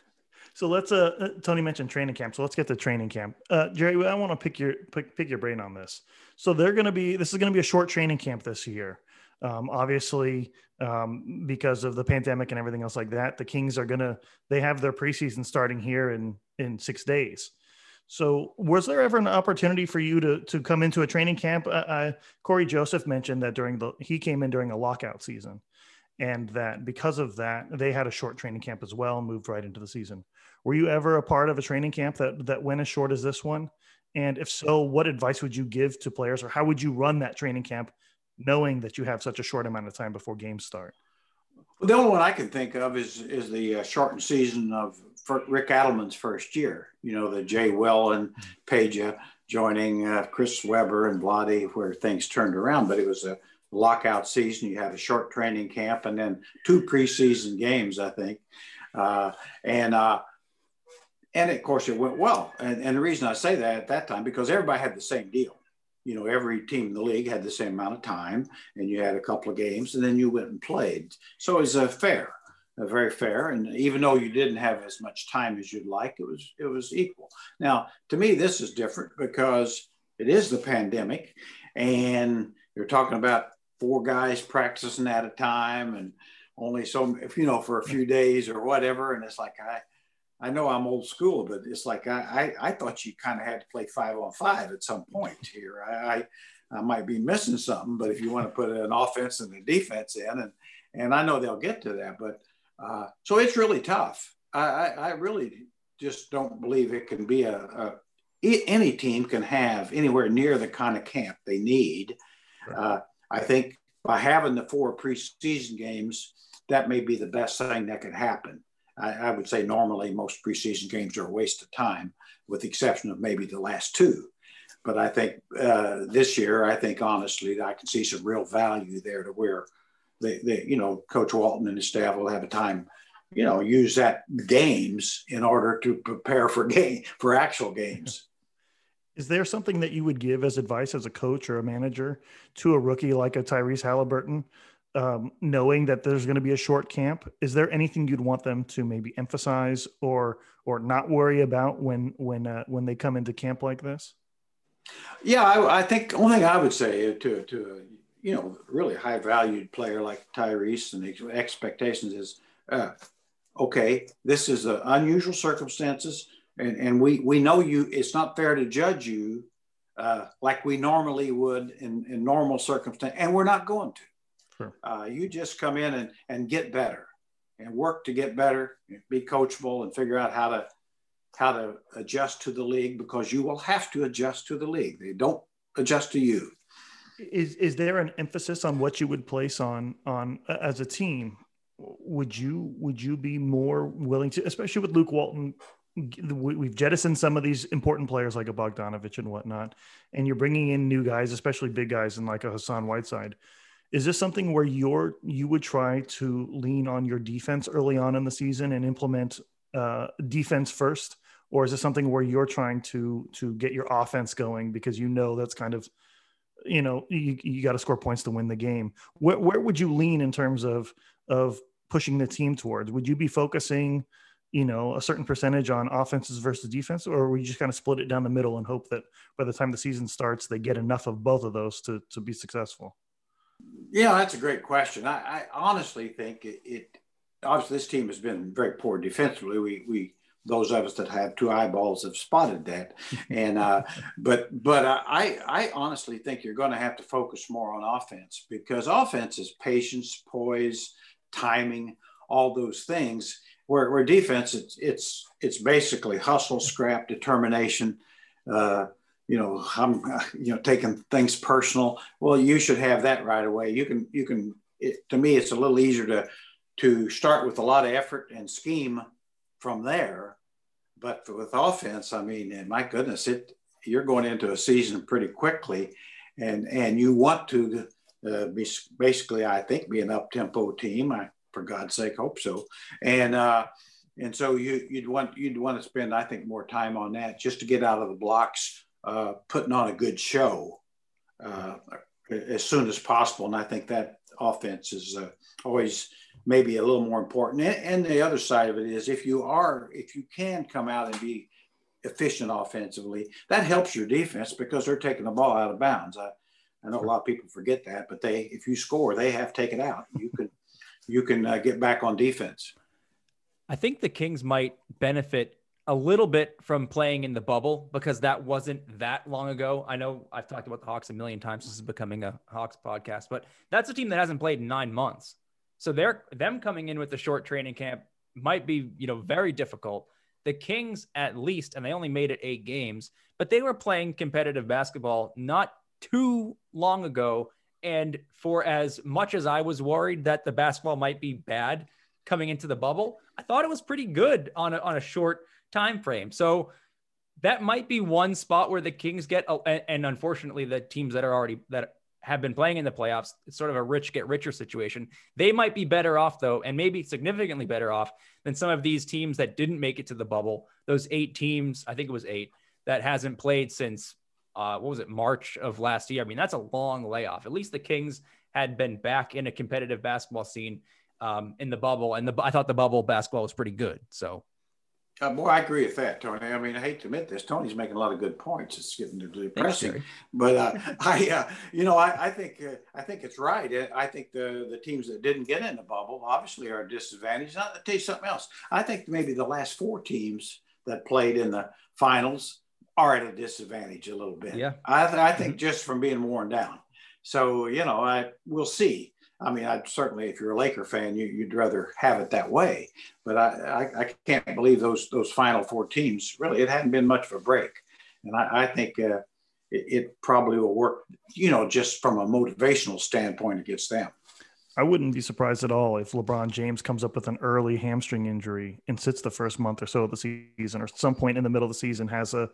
So let's, uh, Tony mentioned training camp. So let's get to training camp. Uh, Jerry, I want to pick your, pick, pick your brain on this. So they're going to be, this is going to be a short training camp this year. Um, obviously, um, because of the pandemic and everything else like that, the Kings are going to, they have their preseason starting here in, in six days. So was there ever an opportunity for you to, to come into a training camp? Uh, uh, Corey Joseph mentioned that during the, he came in during a lockout season. And that because of that, they had a short training camp as well and moved right into the season. Were you ever a part of a training camp that, that went as short as this one? And if so, what advice would you give to players, or how would you run that training camp knowing that you have such a short amount of time before games start? Well, the only one I can think of is, is the shortened season of Rick Adelman's first year. You know, the Jay Will and Peja joining uh, Chris Webber and Vlade, where things turned around. But it was a lockout season. You have a short training camp and then two preseason games, I think. Uh, and, uh, and of course, it went well. And, and the reason I say that at that time, because everybody had the same deal. You know, every team in the league had the same amount of time, and you had a couple of games, and then you went and played. So it was uh, fair, uh, very fair. And even though you didn't have as much time as you'd like, it was it was equal. Now, to me, this is different because it is the pandemic, and you're talking about four guys practicing at a time, and only so, you know, for a few days or whatever. And it's like, I, I know I'm old school, but it's like I, I, I thought you kind of had to play five on five at some point here. I, I, I might be missing something, but if you want to put an offense and a defense in, and and I know they'll get to that, but uh, so it's really tough. I, I, I really just don't believe it can be a, a any team can have anywhere near the kind of camp they need. Uh, I think by having the four preseason games, that may be the best thing that could happen. I would say normally most preseason games are a waste of time, with the exception of maybe the last two. But I think uh, this year, I think honestly, I can see some real value there to where they, they, you know, Coach Walton and his staff will have a time, you know, use that games in order to prepare for game for actual games. Is there something that you would give as advice as a coach or a manager to a rookie like a Tyrese Haliburton? Um, knowing that there's going to be a short camp, is there anything you'd want them to maybe emphasize or or not worry about when when uh, when they come into camp like this? Yeah, I, I think the only thing I would say to to you know really high valued player like Tyrese and the expectations is uh, okay, this is uh, unusual circumstances, and and we we know you. It's not fair to judge you uh, like we normally would in, in normal circumstances, and we're not going to. Uh, you just come in and, and get better and work to get better, be coachable and figure out how to how to adjust to the league, because you will have to adjust to the league. They don't adjust to you. Is is there an emphasis on what you would place on on uh, as a team? Would you would you be more willing to, especially with Luke Walton? We've jettisoned some of these important players like a Bogdanovic and whatnot, and you're bringing in new guys, especially big guys, and like a Hassan Whiteside. Is this something where you're, you would try to lean on your defense early on in the season and implement uh, defense first? Or is this something where you're trying to to get your offense going because you know that's kind of, you know, you, you got to score points to win the game? Where, where would you lean in terms of of pushing the team towards? Would you be focusing, you know, a certain percentage on offenses versus defense, or would you just kind of split it down the middle and hope that by the time the season starts, they get enough of both of those to to be successful? Yeah, that's a great question. I, I honestly think it, it – obviously this team has been very poor defensively. We, we those of us that have two eyeballs have spotted that. And uh, But but I, I honestly think you're going to have to focus more on offense, because offense is patience, poise, timing, all those things. Where, where defense, it's, it's, it's basically hustle, scrap, determination, uh you know, I'm, you know, taking things personal. Well, you should have that right away. You can, you can, it, to me, it's a little easier to, to start with a lot of effort and scheme from there. But for, with offense, I mean, and my goodness, it, you're going into a season pretty quickly, and, and you want to uh, be basically, I think, be an up-tempo team. I, for God's sake, hope so. And, uh, and so you, you'd want, you'd want to spend, I think, more time on that just to get out of the blocks, Uh, putting on a good show uh, as soon as possible. And I think that offense is uh, always maybe a little more important. And, and the other side of it is if you are, if you can come out and be efficient offensively, that helps your defense because they're taking the ball out of bounds. I, I know a lot of people forget that, but they, if you score, they have to take it out. You can, you can uh, get back on defense. I think the Kings might benefit a little bit from playing in the bubble, because that wasn't that long ago. I know I've talked about the Hawks a million times. This is becoming a Hawks podcast, but that's a team that hasn't played in nine months. So they're them coming in with the short training camp might be, you know, very difficult. The Kings at least, and they only made it eight games, but they were playing competitive basketball not too long ago. And for as much as I was worried that the basketball might be bad coming into the bubble, I thought it was pretty good on a, on a short time frame. So that might be one spot where the Kings get, and unfortunately the teams that are already, that have been playing in the playoffs, it's sort of a rich get richer situation. They might be better off though, and maybe significantly better off than some of these teams that didn't make it to the bubble. Those eight teams, I think it was eight, that hasn't played since, uh, what was it, March of last year. I mean, that's a long layoff. At least the Kings had been back in a competitive basketball scene um, in the bubble. And the, I thought the bubble basketball was pretty good. So. Uh, boy, I agree with that, Tony. I mean, I hate to admit this. Tony's making a lot of good points. It's getting depressing, you, but uh, I, uh, you know, I, I think uh, I think it's right. I think the the teams that didn't get in the bubble obviously are disadvantaged. I'll tell you something else. I think maybe the last four teams that played in the finals are at a disadvantage a little bit. Yeah, I, th- I think mm-hmm. just from being worn down. So you know, I we'll see. I mean, I'd certainly, if you're a Laker fan, you, you'd rather have it that way. But I, I, I can't believe those those final four teams, really, it hadn't been much of a break. And I, I think uh, it, it probably will work, you know, just from a motivational standpoint against them. I wouldn't be surprised at all if LeBron James comes up with an early hamstring injury and sits the first month or so of the season, or some point in the middle of the season has a,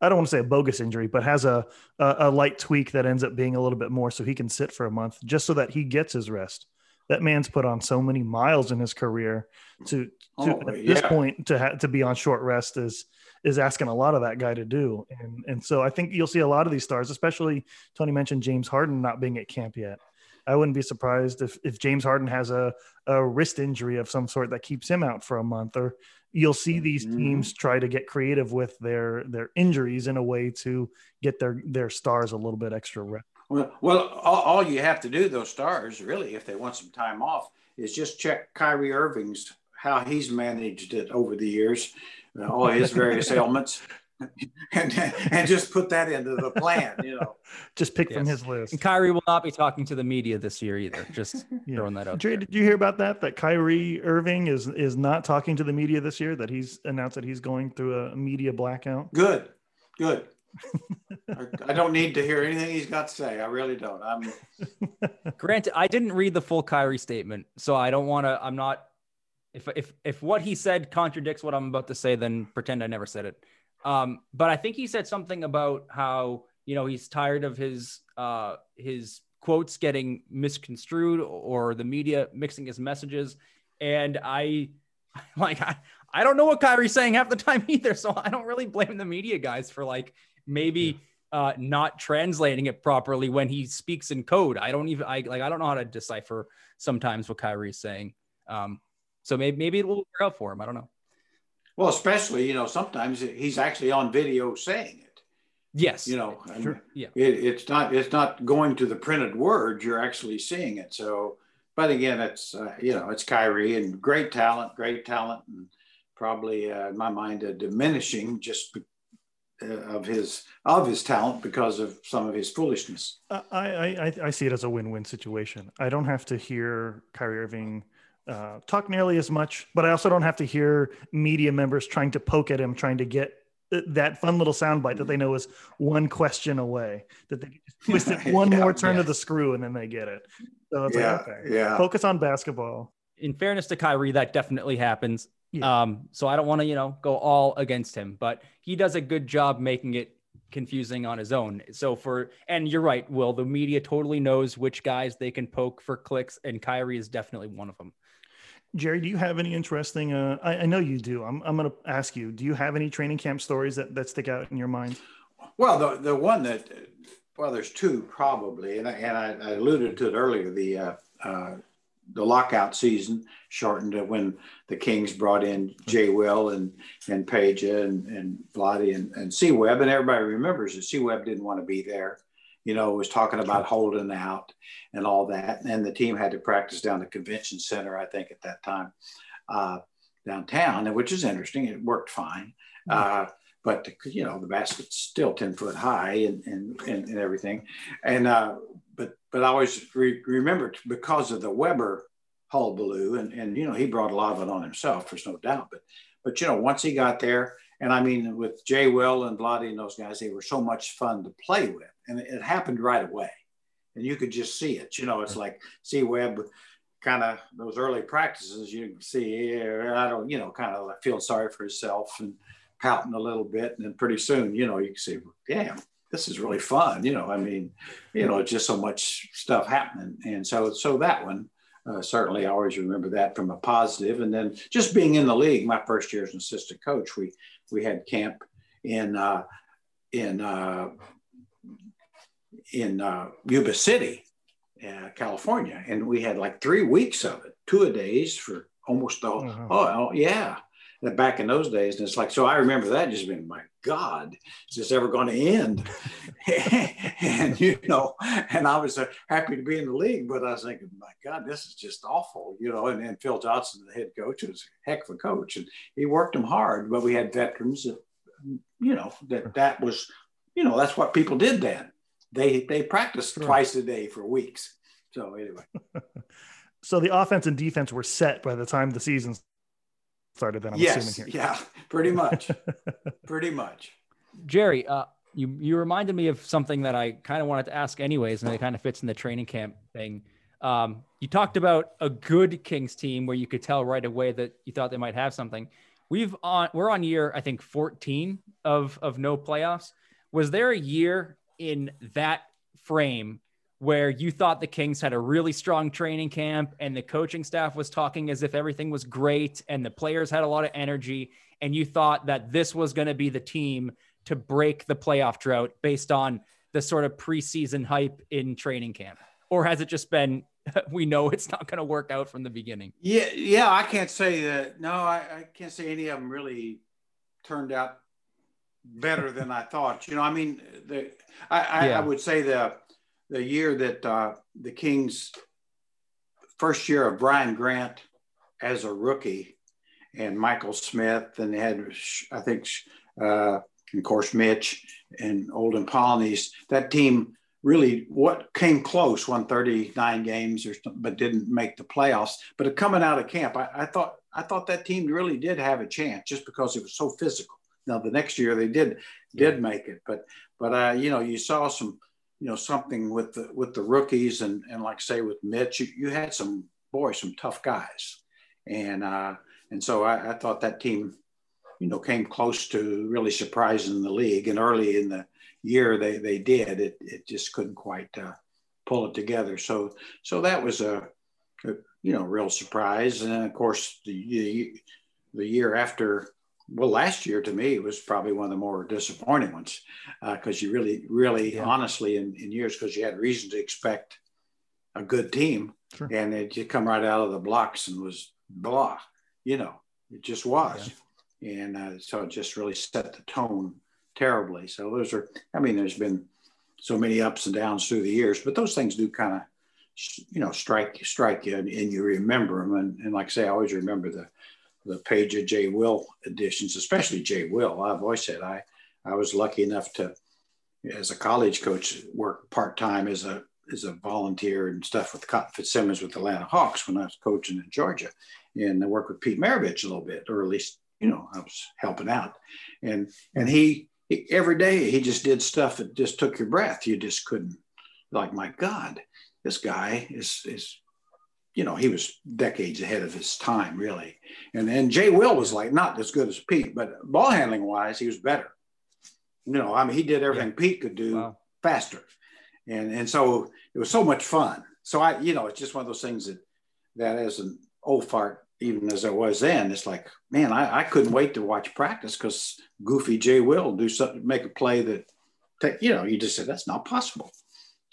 I don't want to say a bogus injury, but has a, a a light tweak that ends up being a little bit more, so he can sit for a month just so that he gets his rest. That man's put on so many miles in his career to, to oh, at yeah. this point to ha- to be on short rest is is asking a lot of that guy to do. And and so I think you'll see a lot of these stars, especially Tony mentioned James Harden not being at camp yet. I wouldn't be surprised if, if James Harden has a, a wrist injury of some sort that keeps him out for a month, or you'll see these teams try to get creative with their, their injuries in a way to get their, their stars a little bit extra rep. Well, well all, all you have to do, those stars, really, if they want some time off, is just check Kyrie Irving's, how he's managed it over the years, all his various ailments. And and just put that into the plan, you know. Just pick yes. from his list. And Kyrie will not be talking to the media this year either. Just yeah. throwing that out. Dre, did you hear about that? That Kyrie Irving is is not talking to the media this year. That he's announced that he's going through a media blackout. Good, good. I, I don't need to hear anything he's got to say. I really don't. I'm. Granted, I didn't read the full Kyrie statement, so I don't want to. I'm not. If if if what he said contradicts what I'm about to say, then pretend I never said it. Um, but I think he said something about how, you know, he's tired of his, uh, his quotes getting misconstrued or the media mixing his messages. And I, like, I, I don't know what Kyrie's saying half the time either. So I don't really blame the media guys for like, maybe, yeah. uh, not translating it properly when he speaks in code. I don't even, I like, I don't know how to decipher sometimes what Kyrie's saying. Um, so maybe, maybe it will work out for him. I don't know. Well, especially, you know, sometimes he's actually on video saying it. Yes. You know, sure. yeah. it, it's not it's not going to the printed word. You're actually seeing it. So, but again, it's, uh, you know, it's Kyrie and great talent, great talent. And probably uh, in my mind, a diminishing just uh, of his of his talent because of some of his foolishness. I, I, I see it as a win-win situation. I don't have to hear Kyrie Irving Uh, talk nearly as much, but I also don't have to hear media members trying to poke at him, trying to get that fun little soundbite that they know is one question away, that they just twist it one yeah, more turn yeah. of the screw and then they get it. So it's yeah, like, okay, yeah. focus on basketball. In fairness to Kyrie, that definitely happens. Yeah. Um, so I don't want to, you know, go all against him, but he does a good job making it confusing on his own. So for, and you're right, Will, the media totally knows which guys they can poke for clicks, and Kyrie is definitely one of them. Jerry, do you have any interesting, uh, I, I know you do. I'm I'm going to ask you, do you have any training camp stories that, that stick out in your mind? Well, the the one that, well, there's two probably, and I, and I, I alluded to it earlier, the uh, uh, the lockout season shortened when the Kings brought in Jay Will and, and Peja and, and Vlade and, and C-Web, and everybody remembers that C-Web didn't want to be there. You know, was talking about holding out and all that. And the team had to practice down the convention center, I think at that time, uh, downtown, which is interesting. It worked fine. Uh, but, you know, the basket's still ten foot high and, and, and, and everything. And, uh, but, but I always re- remembered because of the Webber hullabaloo and, and, you know, he brought a lot of it on himself, there's no doubt. But, but, you know, once he got there, and I mean, with Jay Will and Vlade and those guys, they were so much fun to play with. And it happened right away. And you could just see it. You know, it's like C-Web, kind of those early practices, you can see, I don't, you know, kind of feel sorry for himself. And pouting a little bit. And then pretty soon, you know, you can say, damn, this is really fun. You know, I mean, you know, just so much stuff happening. And so, so that one, uh, certainly I always remember that from a positive. And then just being in the league, my first year as an assistant coach, we, we had camp in, uh, in, uh, in uh, Yuba City, uh, California. And we had like three weeks of it, two a days for almost all, mm-hmm. oh, yeah. And back in those days. And it's like, so I remember that just being, my God, is this ever going to end? And, you know, and I was uh, happy to be in the league, but I was thinking, my God, this is just awful, you know. And, and Phil Johnson, the head coach, was a heck of a coach. And he worked them hard, but we had veterans that, you know, that that was, you know, that's what people did then. They they practiced sure. twice a day for weeks. So anyway. So the offense and defense were set by the time the season started then, I'm yes, assuming here. Yeah, pretty much. Pretty much. Jerry, uh, you, you reminded me of something that I kind of wanted to ask anyways, and it kind of fits in the training camp thing. Um, you talked about a good Kings team where you could tell right away that you thought they might have something. We've on, we're on year, I think, fourteen of, of no playoffs. Was there a year in that frame where you thought the Kings had a really strong training camp and the coaching staff was talking as if everything was great and the players had a lot of energy, and you thought that this was going to be the team to break the playoff drought based on the sort of preseason hype in training camp? Or has it just been, we know it's not going to work out from the beginning? Yeah, yeah, I can't say that. No, I, I can't say any of them really turned out better than I thought. You know, I mean, the, I, I, yeah. I would say the the year that uh, the Kings, first year of Brian Grant as a rookie, and Michael Smith, and they had, I think, uh, of course, Mitch and Olden Polynes, that team really what came close, won thirty-nine games or something, but didn't make the playoffs. But coming out of camp, I, I thought I thought that team really did have a chance just because it was so physical. Now the next year they did did make it, but but uh, you know, you saw some, you know, something with the with the rookies, and and like say with Mitch, you, you had some boy some tough guys, and uh, and so I, I thought that team, you know, came close to really surprising the league, and early in the year they they did it it just couldn't quite uh, pull it together. So so that was a, a you know real surprise, and then, of course the the, the year after. Well, last year to me was probably one of the more disappointing ones because uh, you really, really, yeah. honestly, in, in years, because you had reason to expect a good team, sure. and it just come right out of the blocks and was blah, you know, it just was, yeah. and uh, so it just really set the tone terribly. So those are, I mean, there's been so many ups and downs through the years, but those things do kind of, you know, strike strike you, and, and you remember them, and, and like I say, I always remember the. the Peja Jay Will editions, especially Jay Will. I've always said I, I was lucky enough to, as a college coach, work part-time as a as a volunteer and stuff with Cotton Fitzsimmons with Atlanta Hawks when I was coaching in Georgia. And I worked with Pete Maravich a little bit, or at least, you know, I was helping out. And and he, he every day, he just did stuff that just took your breath. You just couldn't, like, my God, this guy is is, you know, he was decades ahead of his time, really. And then Jay Will was like, not as good as Pete, but ball handling wise, he was better. You know, I mean, he did everything yeah. Pete could do wow. faster. And and so it was so much fun. So I, you know, it's just one of those things that, that as an old fart, even as I was then, it's like, man, I, I couldn't wait to watch practice because goofy Jay Will do something, make a play that, you know, you just said, that's not possible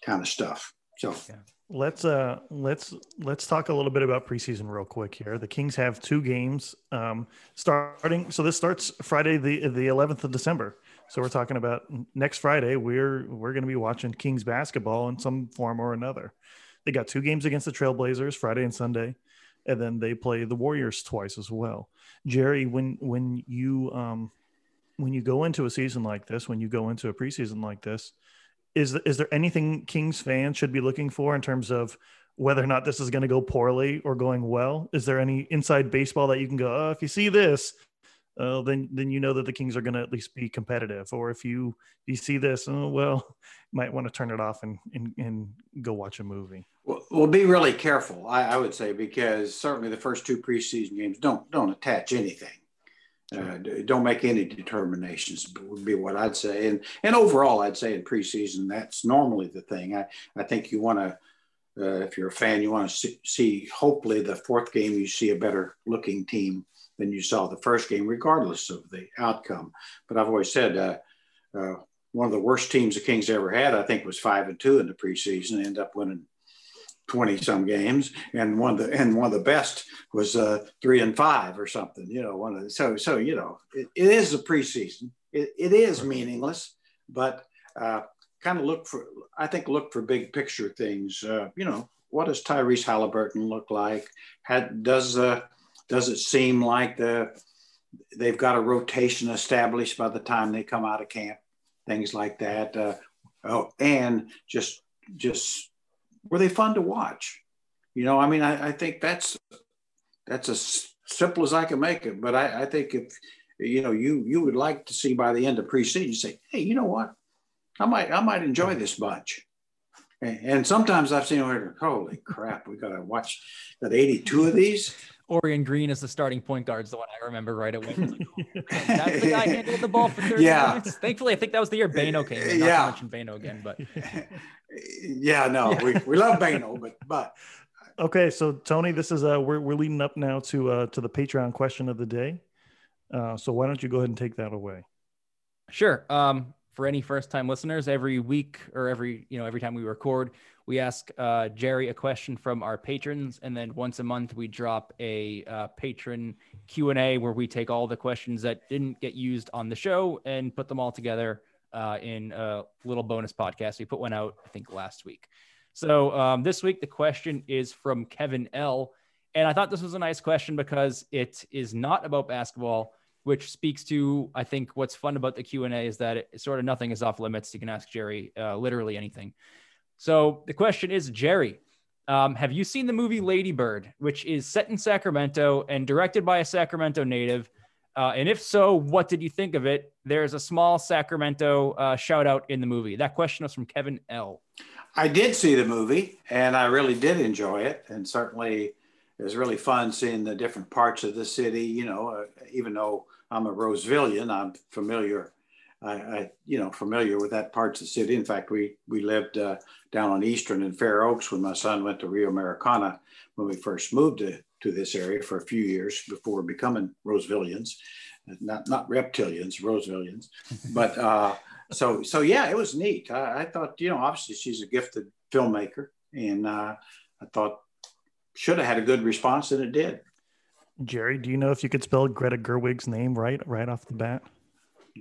kind of stuff. So. Yeah. Let's uh let's let's talk a little bit about preseason real quick here. The Kings have two games um, starting. So this starts Friday the the eleventh of December. So we're talking about next Friday. We're we're going to be watching Kings basketball in some form or another. They got two games against the Trailblazers Friday and Sunday, and then they play the Warriors twice as well. Jerry, when when you um when you go into a season like this, when you go into a preseason like this. Is, is there anything Kings fans should be looking for in terms of whether or not this is going to go poorly or going well? Is there any inside baseball that you can go, oh, if you see this, uh, then then you know that the Kings are going to at least be competitive? Or if you you see this, oh, well, you might want to turn it off and, and, and go watch a movie. Well, well be really careful, I, I would say, because certainly the first two preseason games don't don't attach anything. Uh, don't make any determinations would be what I'd say. And and overall, I'd say in preseason, that's normally the thing. I, I think you want to, uh, if you're a fan, you want to see, see, hopefully the fourth game, you see a better looking team than you saw the first game, regardless of the outcome. But I've always said uh, uh, one of the worst teams the Kings ever had, I think, was five and two in the preseason, end up winning twenty some games, and one of the and one of the best was uh, three and five or something. You know, one of the, so so you know it, it is a preseason. It, it is meaningless, but uh, kind of look for I think look for big picture things. Uh, you know, what does Tyrese Haliburton look like? Had, does uh, does it seem like the they've got a rotation established by the time they come out of camp? Things like that. Uh, oh, and just just. Were they fun to watch? You know, I mean, I, I think that's that's as simple as I can make it. But I, I think if, you know, you you would like to see by the end of preseason, say, hey, you know what? I might I might enjoy this bunch. And, and sometimes I've seen where, holy crap, we got to watch that eighty-two of these. Orion Green is the starting point guard is the one I remember right away. That's the guy handled the ball for thirty yeah. minutes. Thankfully, I think that was the year Baino came in. Not yeah. to mention Baino again, but yeah, no, yeah. we we love Baino, but but okay. So Tony, this is uh we're we're leading up now to uh to the Patreon question of the day. Uh, so why don't you go ahead and take that away? Sure. Um, for any first-time listeners, every week or every you know every time we record, we ask uh, Jerry a question from our patrons, and then once a month we drop a uh, patron Q and A where we take all the questions that didn't get used on the show and put them all together uh, in a little bonus podcast. We put one out, I think, last week. So um, this week the question is from Kevin L. And I thought this was a nice question because it is not about basketball, which speaks to, I think, what's fun about the Q and A is that it, sort of nothing is off limits. You can ask Jerry uh, literally anything. So the question is, Jerry, um, have you seen the movie Lady Bird, which is set in Sacramento and directed by a Sacramento native? Uh, and if so, what did you think of it? There's a small Sacramento uh, shout out in the movie. That question was from Kevin L. I did see the movie and I really did enjoy it. And certainly it was really fun seeing the different parts of the city. You know, uh, even though I'm a Rosevillian, I'm familiar I, I, you know, familiar with that part of the city. In fact, we we lived uh, down on Eastern in Fair Oaks when my son went to Rio Americana when we first moved to, to this area for a few years before becoming Rosevillians, not not reptilians, Rosevillians. But uh, so so yeah, it was neat. I, I thought, you know, obviously she's a gifted filmmaker, and uh, I thought should have had a good response, and it did. Jerry, do you know if you could spell Greta Gerwig's name right right off the bat?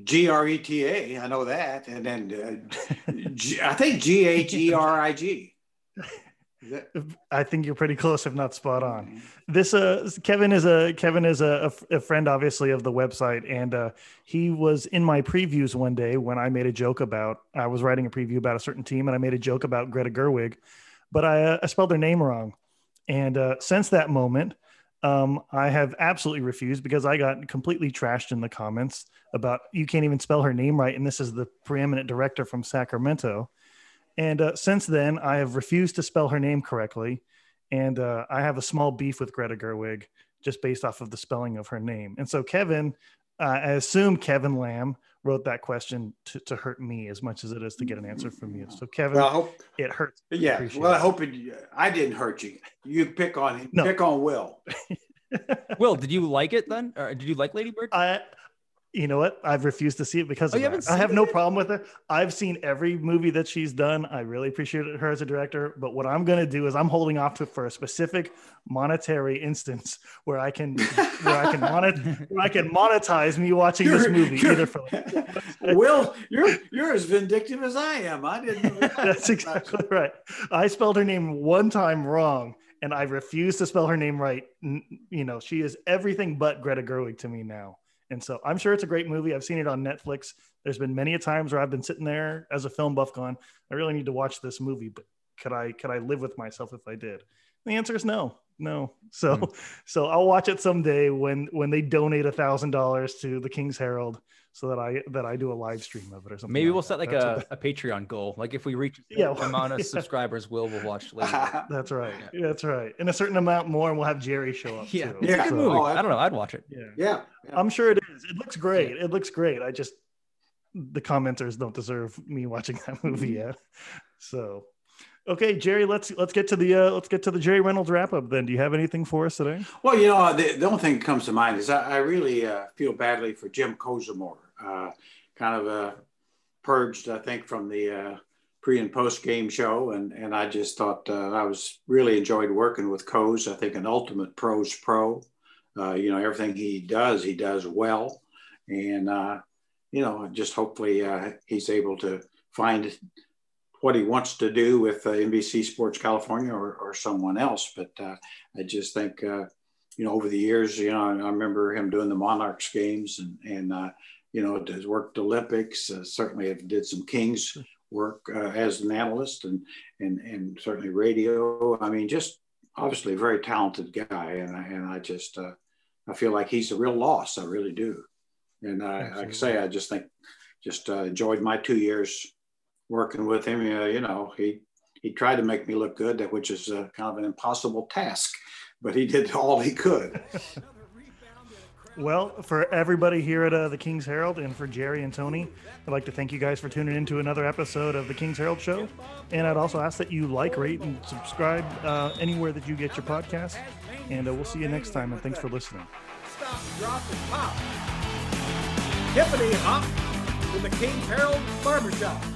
G R E T A, I know that. And then uh, G- I think G H E R I G. That- I think you're pretty close, if not spot on. Mm-hmm. This uh, Kevin is a Kevin is a, a friend, obviously, of the website. And uh, he was in my previews one day when I made a joke about, I was writing a preview about a certain team and I made a joke about Greta Gerwig, but I, uh, I spelled their name wrong. And uh, since that moment, Um, I have absolutely refused because I got completely trashed in the comments about you can't even spell her name right. And this is the preeminent director from Sacramento. And uh, since then, I have refused to spell her name correctly. And uh, I have a small beef with Greta Gerwig just based off of the spelling of her name. And so Kevin, uh, I assume Kevin Lamb wrote that question to, to hurt me as much as it is to get an answer from you. So Kevin, well, I hope, it hurts. Yeah. Appreciate well, I hope it, I didn't hurt you. You pick on him, no. Pick on Will. Will, did you like it then? Or did you like Lady Bird? I, you know what? I've refused to see it because oh, of that. I have it? no problem with her. I've seen every movie that she's done. I really appreciate her as a director. But what I'm going to do is I'm holding off to for a specific monetary instance where I can where I can monet, where I can monetize me watching you're, this movie. You're, either for Will, you're you're as vindictive as I am. I didn't. That's exactly right. I spelled her name one time wrong. And I refuse to spell her name right. You know, she is everything but Greta Gerwig to me now. And so I'm sure it's a great movie. I've seen it on Netflix. There's been many a times where I've been sitting there as a film buff gone, I really need to watch this movie, but could I could I live with myself if I did? And the answer is no. no. So, mm. so I'll watch it someday when, when they donate a thousand dollars to the King's Herald so that I, that I do a live stream of it or something. Maybe like we'll that. set like a, a Patreon goal. Like if we reach a yeah, well, amount of yeah. subscribers, we'll, we'll watch later. That's right. Yeah. That's right. And a certain amount more, and we'll have Jerry show up. yeah. Too. yeah. It's a good so, movie. Oh, I don't know. I'd watch it. Yeah. yeah. Yeah. I'm sure it is. It looks great. Yeah. It looks great. I just, the commenters don't deserve me watching that movie yet. So, okay, Jerry, let's let's get to the uh, let's get to the Jerry Reynolds wrap up. Then, do you have anything for us today? Well, you know, the, the only thing that comes to mind is I, I really uh, feel badly for Jim Cozumel, uh, kind of uh, purged, I think, from the uh, pre and post game show, and and I just thought uh, I was really enjoyed working with Coz. I think an ultimate pros pro. Uh, you know, everything he does, he does well, and. Uh, You know, just hopefully uh, he's able to find what he wants to do with uh, N B C Sports California or, or someone else. But uh, I just think, uh, you know, over the years, you know, I, I remember him doing the Monarchs games and, and uh, you know, has worked Olympics, uh, certainly did some Kings work uh, as an analyst and, and, and certainly radio. I mean, just obviously a very talented guy. And I, and I just, uh, I feel like he's a real loss. I really do. And I, like I say, I just think, just uh, enjoyed my two years working with him. Uh, you know, he he tried to make me look good, which is uh, kind of an impossible task, but he did all he could. Well, for everybody here at uh, the King's Herald and for Jerry and Tony, I'd like to thank you guys for tuning in to another episode of the King's Herald Show. And I'd also ask that you like, rate, and subscribe uh, anywhere that you get your podcast. And uh, we'll see you next time. And thanks for listening. Stop, drop, and pop. Hippity hop with the King's Herald Barbershop.